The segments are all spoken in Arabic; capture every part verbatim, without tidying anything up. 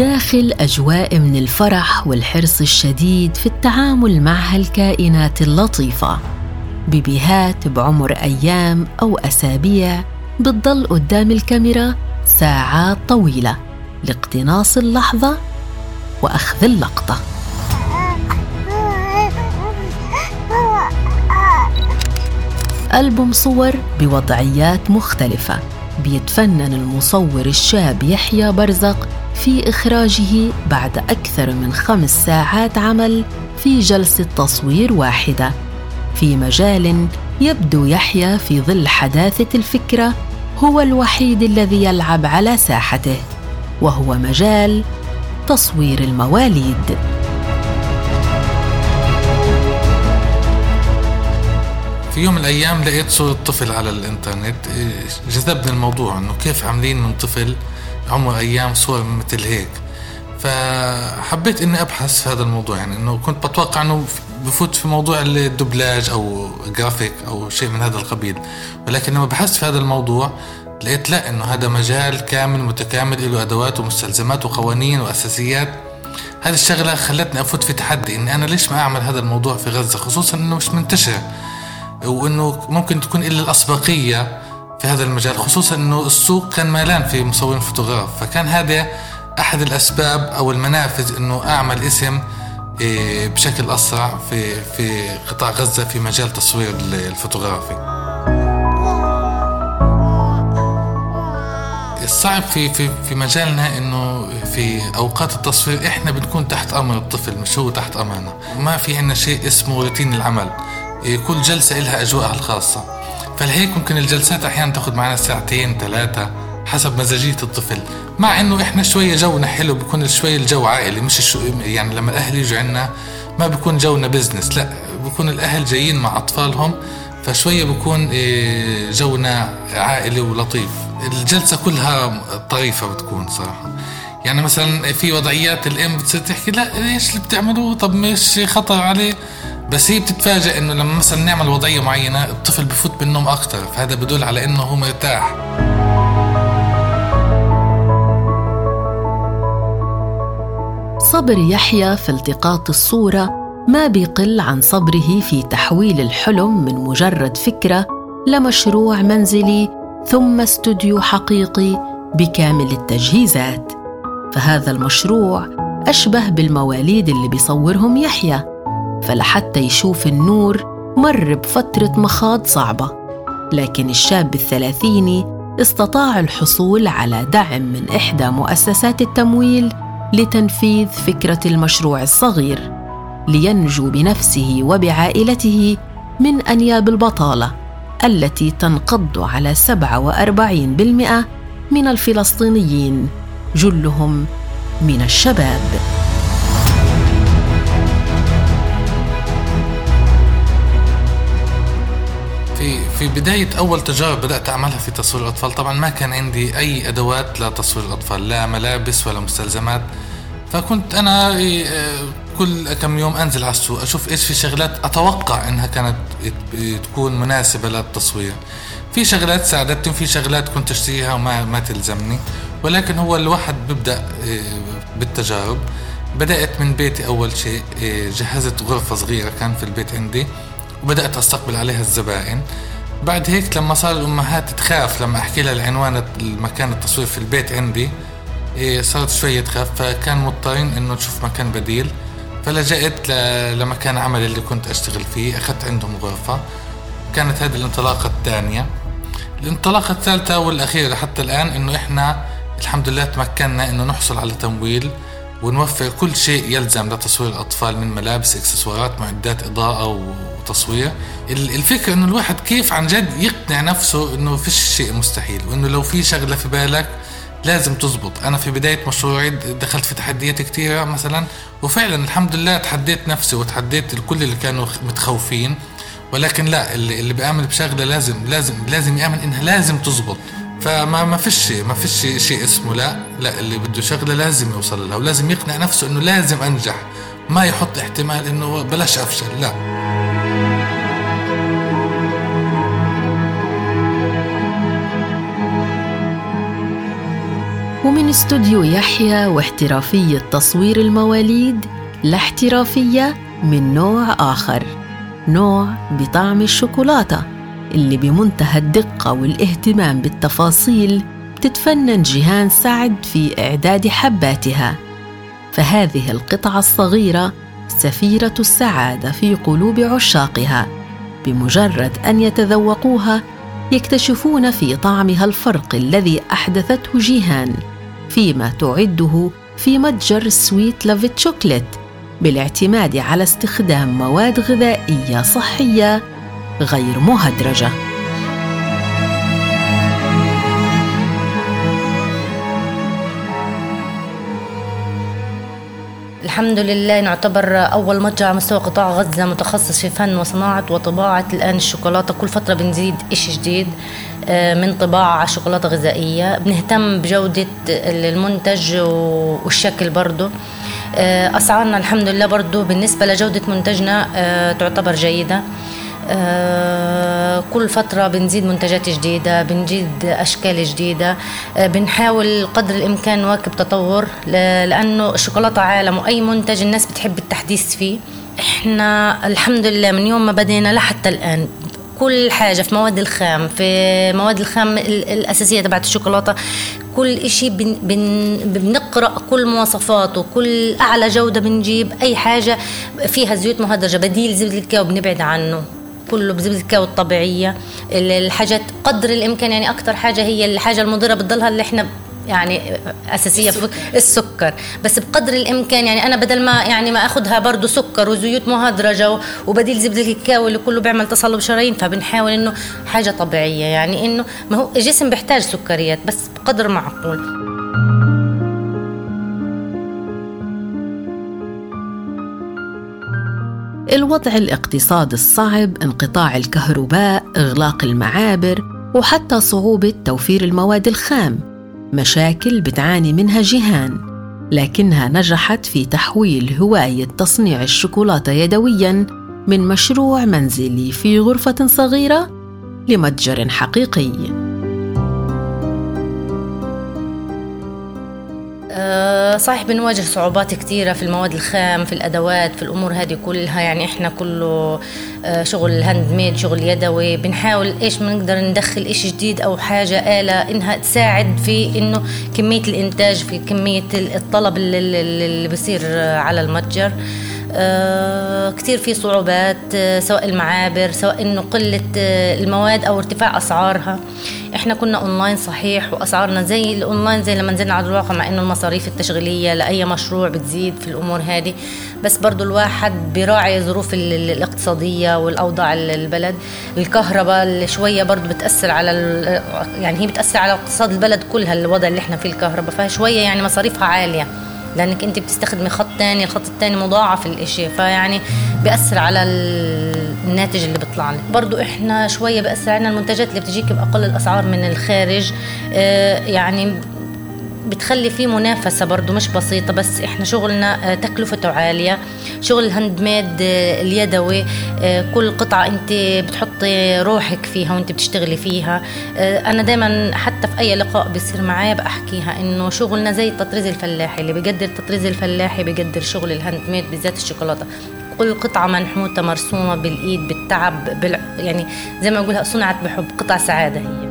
داخل أجواء من الفرح والحرص الشديد في التعامل مع هالكائنات اللطيفة، بيبيهات بعمر أيام أو أسابيع بتضل قدام الكاميرا ساعات طويلة لاقتناص اللحظة وأخذ اللقطة. ألبوم صور بوضعيات مختلفة بيتفنن المصور الشاب يحيى برزق في إخراجه بعد أكثر من خمس ساعات عمل في جلسة تصوير واحدة، في مجال يبدو يحيى في ظل حداثة الفكرة هو الوحيد الذي يلعب على ساحته، وهو مجال تصوير المواليد. في يوم من الأيام لقيت صورة طفل على الإنترنت، جذبني الموضوع إنه كيف عاملين من طفل عمر أيام صور مثل هيك، فحبيت إني أبحث في هذا الموضوع، يعني إنه كنت بتوقع إنه بفوت في موضوع الدبلاج أو جرافيك أو شيء من هذا القبيل، ولكن لما بحثت في هذا الموضوع لقيت لا، إنه هذا مجال كامل متكامل له أدوات ومستلزمات وقوانين وأساسيات. هذه الشغلة خلتني أفوت في تحدي إني أنا ليش ما أعمل هذا الموضوع في غزة، خصوصا إنه مش منتشر، وإنه ممكن تكون إلا الأسبقية في هذا المجال، خصوصا إنه السوق كان مالان في مصورين فوتوغراف، فكان هذا أحد الأسباب أو المنافذ إنه أعمل اسم بشكل أسرع في في قطاع غزة في مجال تصوير الفوتوغرافي. الصعب في في في مجالنا إنه في أوقات التصوير إحنا بنكون تحت أمر الطفل، مش هو تحت أمرنا، ما في عنا شيء اسمه روتين العمل، كل جلسة إلها أجواءها الخاصة، فلهيك ممكن الجلسات أحيانا تأخذ معنا ساعتين ثلاثة حسب مزاجية الطفل، مع إنه إحنا شوية جونا حلو، بيكون شوية الجو عائلي، مش شو يعني لما الأهل يجوا عنا ما بيكون جونا بزنس، لا بيكون الأهل جايين مع أطفالهم، فشوية بيكون جونا عائلي ولطيف. الجلسة كلها طريفة بتكون صراحة، يعني مثلا في وضعيات الأم بتصير تحكي لا ليش اللي بتعملوه، طب مش خطر عليه، بس هي بتتفاجأ إنه لما مثلا نعمل وضعية معينة الطفل بفوت بالنوم أكتر، فهذا بدل على إنه هو مرتاح. صبر يحيى في التقاط الصورة ما بيقل عن صبره في تحويل الحلم من مجرد فكرة لمشروع منزلي ثم استوديو حقيقي بكامل التجهيزات، فهذا المشروع أشبه بالمواليد اللي بيصورهم يحيى، فلحتى يشوف النور مر بفترة مخاض صعبة، لكن الشاب الثلاثيني استطاع الحصول على دعم من إحدى مؤسسات التمويل لتنفيذ فكرة المشروع الصغير، لينجو بنفسه وبعائلته من أنياب البطالة التي تنقض على سبعة وأربعين بالمئة من الفلسطينيين، جلهم من الشباب. في في بداية أول تجارب بدأت أعملها في تصوير الأطفال، طبعاً ما كان عندي أي أدوات لتصوير الأطفال، لا ملابس ولا مستلزمات، فكنت أنا كل كم يوم أنزل على السوق أشوف إيش في شغلات أتوقع إنها كانت تكون مناسبة للتصوير. في شغلات ساعدتني، في شغلات كنت أشتريها وما ما تلزمني، ولكن هو الواحد ببدأ بالتجارب. بدأت من بيتي أول شيء، جهزت غرفة صغيرة كان في البيت عندي وبدأت أستقبل عليها الزبائن. بعد هيك لما صار الأمهات تخاف لما أحكي لها العنوان المكان التصوير في البيت عندي، صارت شوية تخاف، فكان مضطرين إنه نشوف مكان بديل، فلجأت لمكان عمل اللي كنت أشتغل فيه، أخذت عندهم غرفة. كانت هذه الانطلاقة الثانية. الانطلاقة الثالثة والأخيرة حتى الآن إنه إحنا الحمد لله تمكننا إنه نحصل على تمويل ونوفر كل شيء يلزم لتصوير الأطفال من ملابس، إكسسوارات، معدات إضاءة وتصوير. الفكرة إنه الواحد كيف عن جد يقنع نفسه إنه فيش شيء مستحيل، وإنه لو في شغلة في بالك لازم تزبط. أنا في بداية مشروعي دخلت في تحديات كتيرة مثلا، وفعلا الحمد لله تحديت نفسي وتحديت الكل اللي كانوا متخوفين، ولكن لا، اللي بيأمن بشغلة لازم لازم لازم يأمن إنها لازم تزبط. فما ما فيش ما فيش شيء اسمه لا لا اللي بده شغلة لازم يوصل لها، ولازم يقنع نفسه إنه لازم أنجح، ما يحط احتمال إنه بلاش أفشل، لا. من استوديو يحيى واحترافية تصوير المواليد لاحترافية من نوع آخر، نوع بطعم الشوكولاتة اللي بمنتهى الدقة والاهتمام بالتفاصيل بتتفنن جيهان سعد في إعداد حباتها. فهذه القطعة الصغيرة سفيرة السعادة في قلوب عشاقها، بمجرد أن يتذوقوها يكتشفون في طعمها الفرق الذي أحدثته جيهان فيما تعده في متجر سويت لوفيت شوكليت، بالاعتماد على استخدام مواد غذائية صحية غير مهدرجة. الحمد لله نعتبر أول متجر على مستوى قطاع غزة متخصص في فن وصناعة وطباعة الآن الشوكولاتة. كل فترة بنزيد إشي جديد من طباعة شوكولاتة غذائية، بنهتم بجودة المنتج والشكل برضو. أسعارنا الحمد لله برضو بالنسبة لجودة منتجنا تعتبر جيدة، كل فترة بنزيد منتجات جديدة، بنزيد أشكال جديدة، بنحاول قدر الإمكان نواكب تطور، لأنه الشوكولاتة عالم وأي منتج الناس بتحب التحديث فيه. إحنا الحمد لله من يوم ما بدينا لحتى الآن كل حاجة في مواد الخام، في مواد الخام الأساسية تبعت الشوكولاتة، كل إشي بن بن بنقرأ كل مواصفاته، كل أعلى جودة بنجيب. أي حاجة فيها زيوت مهدرجة، بديل زبدة الكاو بنبعد عنه، كله بزبدة الكاو الطبيعية. الحاجات قدر الإمكان، يعني أكتر حاجة هي الحاجة المضرة بتضلها اللي إحنا يعني أساسية السكر. السكر بس بقدر الإمكان، يعني أنا بدل ما يعني ما أخدها برضو سكر وزيوت مهدرجة وبديل زبدة الكاو اللي كله بيعمل تصلب شرايين، فبنحاول إنه حاجة طبيعية، يعني إنه ما هو الجسم بيحتاج سكريات بس بقدر معقول. الوضع الاقتصادي الصعب، انقطاع الكهرباء، إغلاق المعابر، وحتى صعوبة توفير المواد الخام، مشاكل بتعاني منها جيهان، لكنها نجحت في تحويل هواية تصنيع الشوكولاتة يدوياً من مشروع منزلي في غرفة صغيرة لمتجر حقيقي. صحيح بنواجه صعوبات كثيرة في المواد الخام، في الأدوات، في الأمور هذه كلها، يعني إحنا كله شغل هاند ميد، شغل يدوي. بنحاول إيش بنقدر ندخل إيش جديد أو حاجة آلة إنها تساعد في إنه كمية الإنتاج، في كمية الطلب اللي بصير على المتجر. كتير في صعوبات، سواء المعابر، سواء إنه قلة المواد أو ارتفاع أسعارها. إحنا كنا أونلاين صحيح، وأسعارنا زي الأونلاين زي لما نزلنا على الواقع، مع إنه المصاريف التشغيلية لأي مشروع بتزيد في الأمور هذه، بس برضو الواحد براعي ظروف الاقتصادية والأوضاع البلد. الكهرباء شوية برضو بتأثر على ال... يعني هي بتأثر على اقتصاد البلد كلها، الوضع اللي إحنا فيه الكهرباء، فشوية يعني مصاريفها عالية، لأنك أنت بتستخدمي خط تاني، الخط التاني مضاعف الإشي، فيعني بيأثر على الناتج اللي بيطلع لك. برضو إحنا شوية بيأثر علينا المنتجات اللي بتجيك بأقل الأسعار من الخارج، يعني بتخلي فيه منافسة برضو مش بسيطة. بس إحنا شغلنا تكلفته عالية، شغل الهاند ميد اليدوي، كل قطعة أنت بتحطي روحك فيها وأنت بتشتغلي فيها. أنا دايما حتى في أي لقاء بيصير معايا بأحكيها إنه شغلنا زي التطريز الفلاحي، اللي بيقدر التطريز الفلاحي بيقدر شغل الهاند ميد، بالذات الشوكولاتة كل قطعة منحوتة مرسومة بالإيد، بالتعب، بال... يعني زي ما أقولها صنعت بحب، قطع سعادة هي.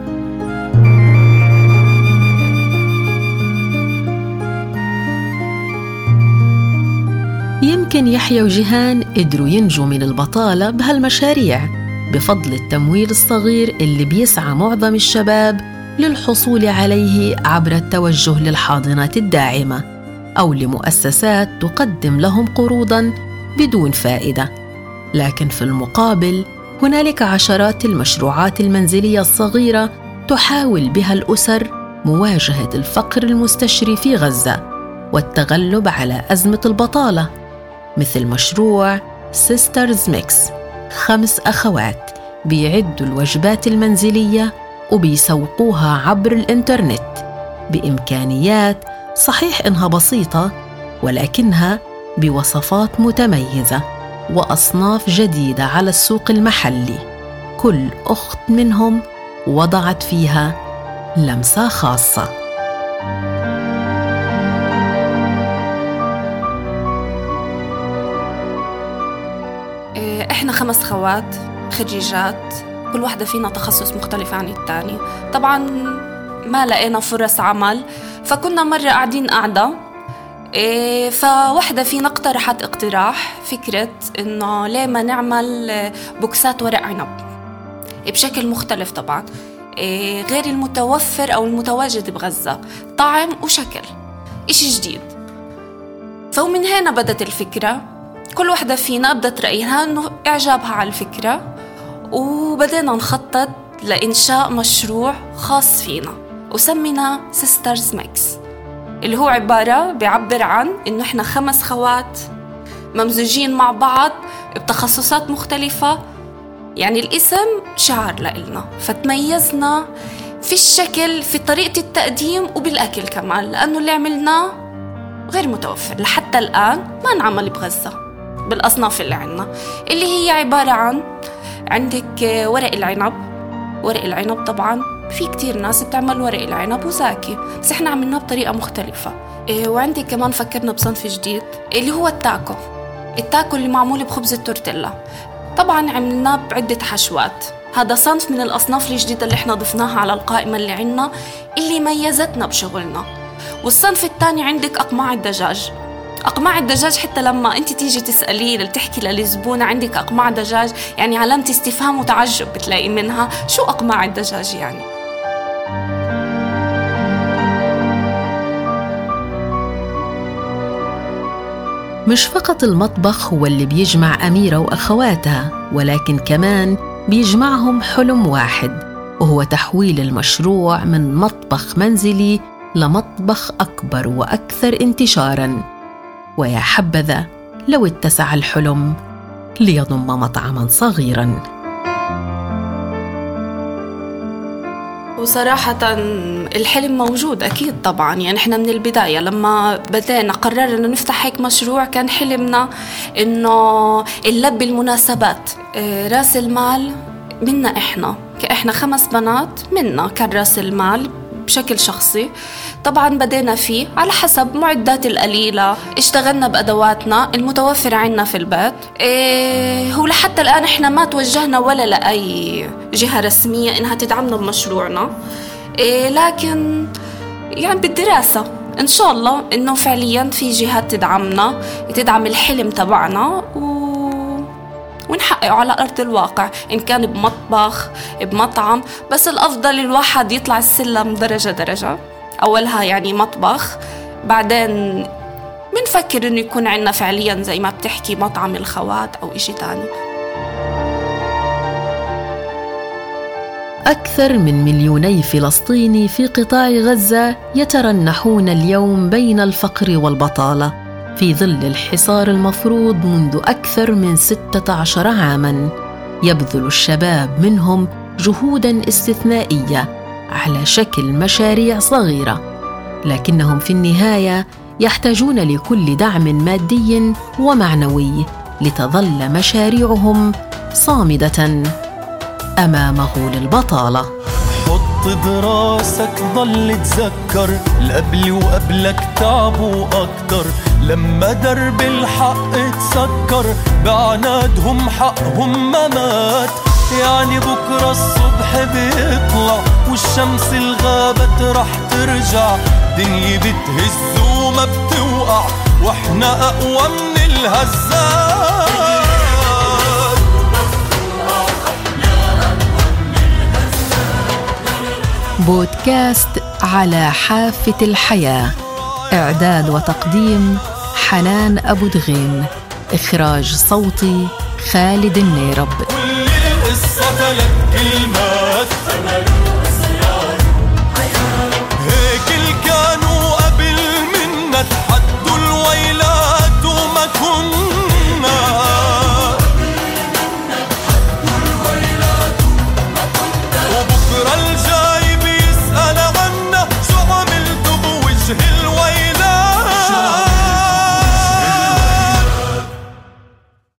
يمكن يحيى وجيهان قدروا ينجوا من البطالة بهالمشاريع بفضل التمويل الصغير اللي بيسعى معظم الشباب للحصول عليه عبر التوجه للحاضنات الداعمة أو لمؤسسات تقدم لهم قروضاً بدون فائدة. لكن في المقابل هنالك عشرات المشروعات المنزلية الصغيرة تحاول بها الأسر مواجهة الفقر المستشري في غزة والتغلب على أزمة البطالة، مثل مشروع سيسترز ميكس، خمس أخوات بيعدوا الوجبات المنزلية وبيسوقوها عبر الإنترنت بإمكانيات صحيح إنها بسيطة، ولكنها بوصفات متميزة وأصناف جديدة على السوق المحلي. كل أخت منهم وضعت فيها لمسة خاصة. احنا خمس خوات خريجات، كل واحدة فينا تخصص مختلف عن الثاني. طبعا ما لقينا فرص عمل، فكنا مرة قاعدين قاعدة إيه، فواحدة فينا اقترحت اقتراح فكرة انه ليه ما نعمل بوكسات ورق عنب بشكل مختلف طبعا إيه، غير المتوفر او المتواجد بغزة، طعم وشكل اشي جديد. فمن هنا بدت الفكرة، كل واحدة فينا بدت رأيها انه اعجابها على الفكرة، وبدأنا نخطط لإنشاء مشروع خاص فينا وسمينا سيسترز ميكس، اللي هو عبارة بيعبر عن إنه إحنا خمس خوات ممزوجين مع بعض بتخصصات مختلفة. يعني الاسم شعار لإلنا، فتميزنا في الشكل، في طريقة التقديم، وبالأكل كمان، لأنه اللي عملناه غير متوفر لحتى الآن، ما نعمل بغزة بالأصناف اللي عنا، اللي هي عبارة عن عندك ورق العنب. ورق العنب طبعاً في كتير ناس بتعمل ورق العنب وزاكي، بس احنا عملناه بطريقة مختلفة. إيه، وعندك كمان فكرنا بصنف جديد اللي هو التاكو. التاكو اللي معمول بخبز التورتيلا، طبعاً عملناه بعدة حشوات. هذا صنف من الأصناف الجديدة اللي احنا ضفناها على القائمة اللي عنا، اللي ميزتنا بشغلنا. والصنف الثاني عندك أقماع الدجاج. أقماع الدجاج حتى لما أنت تيجي تسألي لتحكي للزبون عندك أقماع دجاج، يعني علامة استفهام وتعجب بتلاقي منها، شو أقماع الدجاج يعني. مش فقط المطبخ هو اللي بيجمع أميرة وأخواتها، ولكن كمان بيجمعهم حلم واحد، وهو تحويل المشروع من مطبخ منزلي لمطبخ أكبر وأكثر انتشاراً. ويا حبذا لو اتسع الحلم ليضم مطعما صغيرا. وصراحة الحلم موجود أكيد طبعا، يعني احنا من البداية لما بدأنا قررنا نفتح هيك مشروع، كان حلمنا انه نلبي المناسبات. راس المال منا احنا، كاحنا خمس بنات منا كان راس المال بشكل شخصي. طبعاً بدينا فيه على حسب معدات القليلة، اشتغلنا بأدواتنا المتوفرة عنا في البيت. إيه هو لحتى الآن إحنا ما توجهنا ولا لأي جهة رسمية إنها تدعمنا بمشروعنا، إيه لكن يعني بالدراسة إن شاء الله إنه فعلياً في جهات تدعمنا، تدعم الحلم تبعنا و... ونحققه على أرض الواقع، إن كان بمطبخ بمطعم. بس الأفضل الواحد يطلع السلم درجة درجة، أولها يعني مطبخ، بعدين بنفكر إنه يكون عنا فعلياً زي ما بتحكي مطعم الخوات أو إشي تاني. أكثر من مليوني فلسطيني في قطاع غزة يترنحون اليوم بين الفقر والبطالة في ظل الحصار المفروض منذ أكثر من ستة عشر عاماً. يبذل الشباب منهم جهوداً استثنائية على شكل مشاريع صغيرة، لكنهم في النهاية يحتاجون لكل دعم مادي ومعنوي لتظل مشاريعهم صامدة أمام غول البطالة. حط براسك ضل تذكر، القبل وقبلك تعبوا أكتر، لما درب الحق تسكر، بعنادهم حقهم ما مات. يعني بكرة الصبح بيطلع والشمس الغابت رح ترجع، دنيا بتهز وما بتوقع، واحنا أقوى من الهزات. بودكاست على حافة الحياة، إعداد وتقديم حنان أبو دغين، إخراج صوتي خالد النيرب. كل القصة ثلاث كلمات.